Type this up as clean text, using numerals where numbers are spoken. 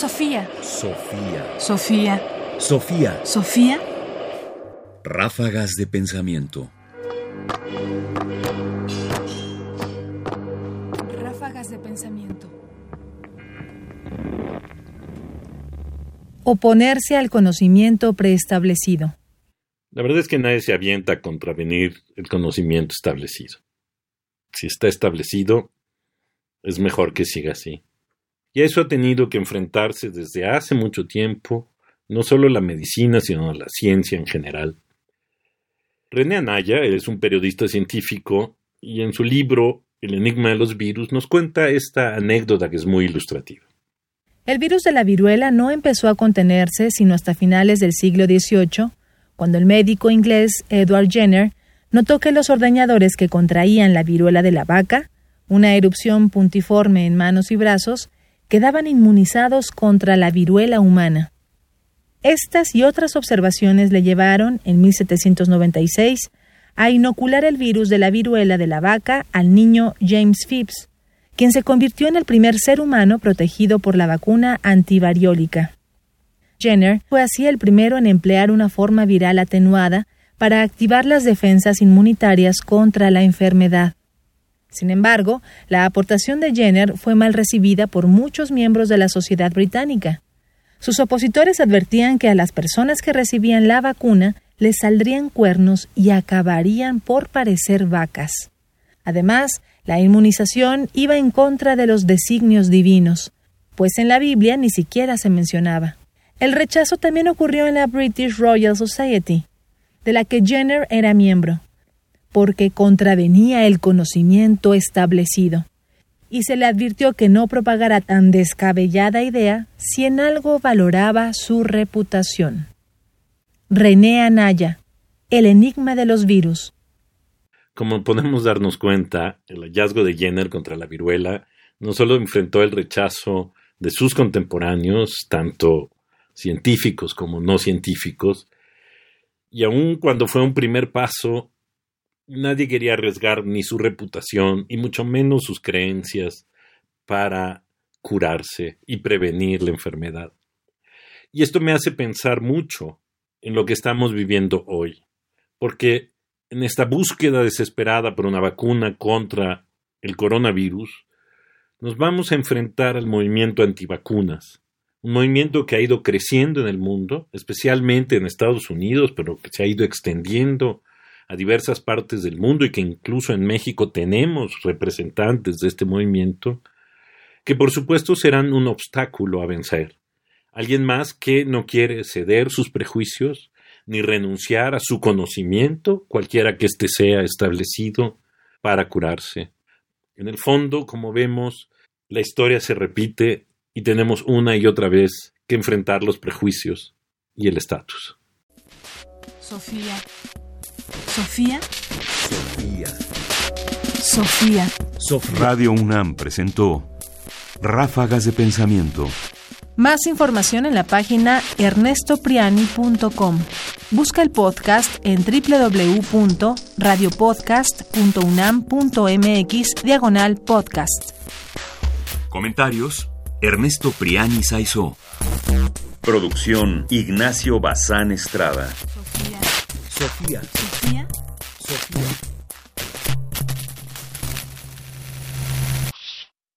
Sofía. Sofía. Sofía. Sofía. Sofía. Ráfagas de pensamiento. Ráfagas de pensamiento. Oponerse al conocimiento preestablecido. La verdad es que nadie se avienta a contravenir el conocimiento establecido. Si está establecido, es mejor que siga así. Y a eso ha tenido que enfrentarse desde hace mucho tiempo, no solo la medicina, sino la ciencia en general. René Anaya es un periodista científico y en su libro El enigma de los virus nos cuenta esta anécdota que es muy ilustrativa. El virus de la viruela no empezó a contenerse sino hasta finales del siglo XVIII, cuando el médico inglés Edward Jenner notó que los ordeñadores que contraían la viruela de la vaca, una erupción puntiforme en manos y brazos, quedaban inmunizados contra la viruela humana. Estas y otras observaciones le llevaron, en 1796, a inocular el virus de la viruela de la vaca al niño James Phipps, quien se convirtió en el primer ser humano protegido por la vacuna antivariólica. Jenner fue así el primero en emplear una forma viral atenuada para activar las defensas inmunitarias contra la enfermedad. Sin embargo, la aportación de Jenner fue mal recibida por muchos miembros de la sociedad británica. Sus opositores advertían que a las personas que recibían la vacuna les saldrían cuernos y acabarían por parecer vacas. Además, la inmunización iba en contra de los designios divinos, pues en la Biblia ni siquiera se mencionaba. El rechazo también ocurrió en la British Royal Society, de la que Jenner era miembro, porque contravenía el conocimiento establecido, y se le advirtió que no propagara tan descabellada idea si en algo valoraba su reputación. René Anaya, El enigma de los virus. Como podemos darnos cuenta, el hallazgo de Jenner contra la viruela no solo enfrentó el rechazo de sus contemporáneos, tanto científicos como no científicos, y aun cuando fue un primer paso, nadie quería arriesgar ni su reputación y mucho menos sus creencias para curarse y prevenir la enfermedad. Y esto me hace pensar mucho en lo que estamos viviendo hoy, porque en esta búsqueda desesperada por una vacuna contra el coronavirus, nos vamos a enfrentar al movimiento antivacunas, un movimiento que ha ido creciendo en el mundo, especialmente en Estados Unidos, pero que se ha ido extendiendo a diversas partes del mundo y que incluso en México tenemos representantes de este movimiento, que por supuesto serán un obstáculo a vencer. Alguien más que no quiere ceder sus prejuicios, ni renunciar a su conocimiento, cualquiera que éste sea establecido, para curarse. En el fondo, como vemos, la historia se repite y tenemos una y otra vez que enfrentar los prejuicios y el estatus. Sofía. Sofía. Sofía. Sofía. Sofía. Radio UNAM presentó Ráfagas de Pensamiento. Más información en la página ernestopriani.com. Busca el podcast en www.radiopodcast.unam.mx/podcast. Comentarios: Ernesto Priani Saizó. Producción: Ignacio Bazán Estrada. Sofía. Sofía. Sofía. Sofía.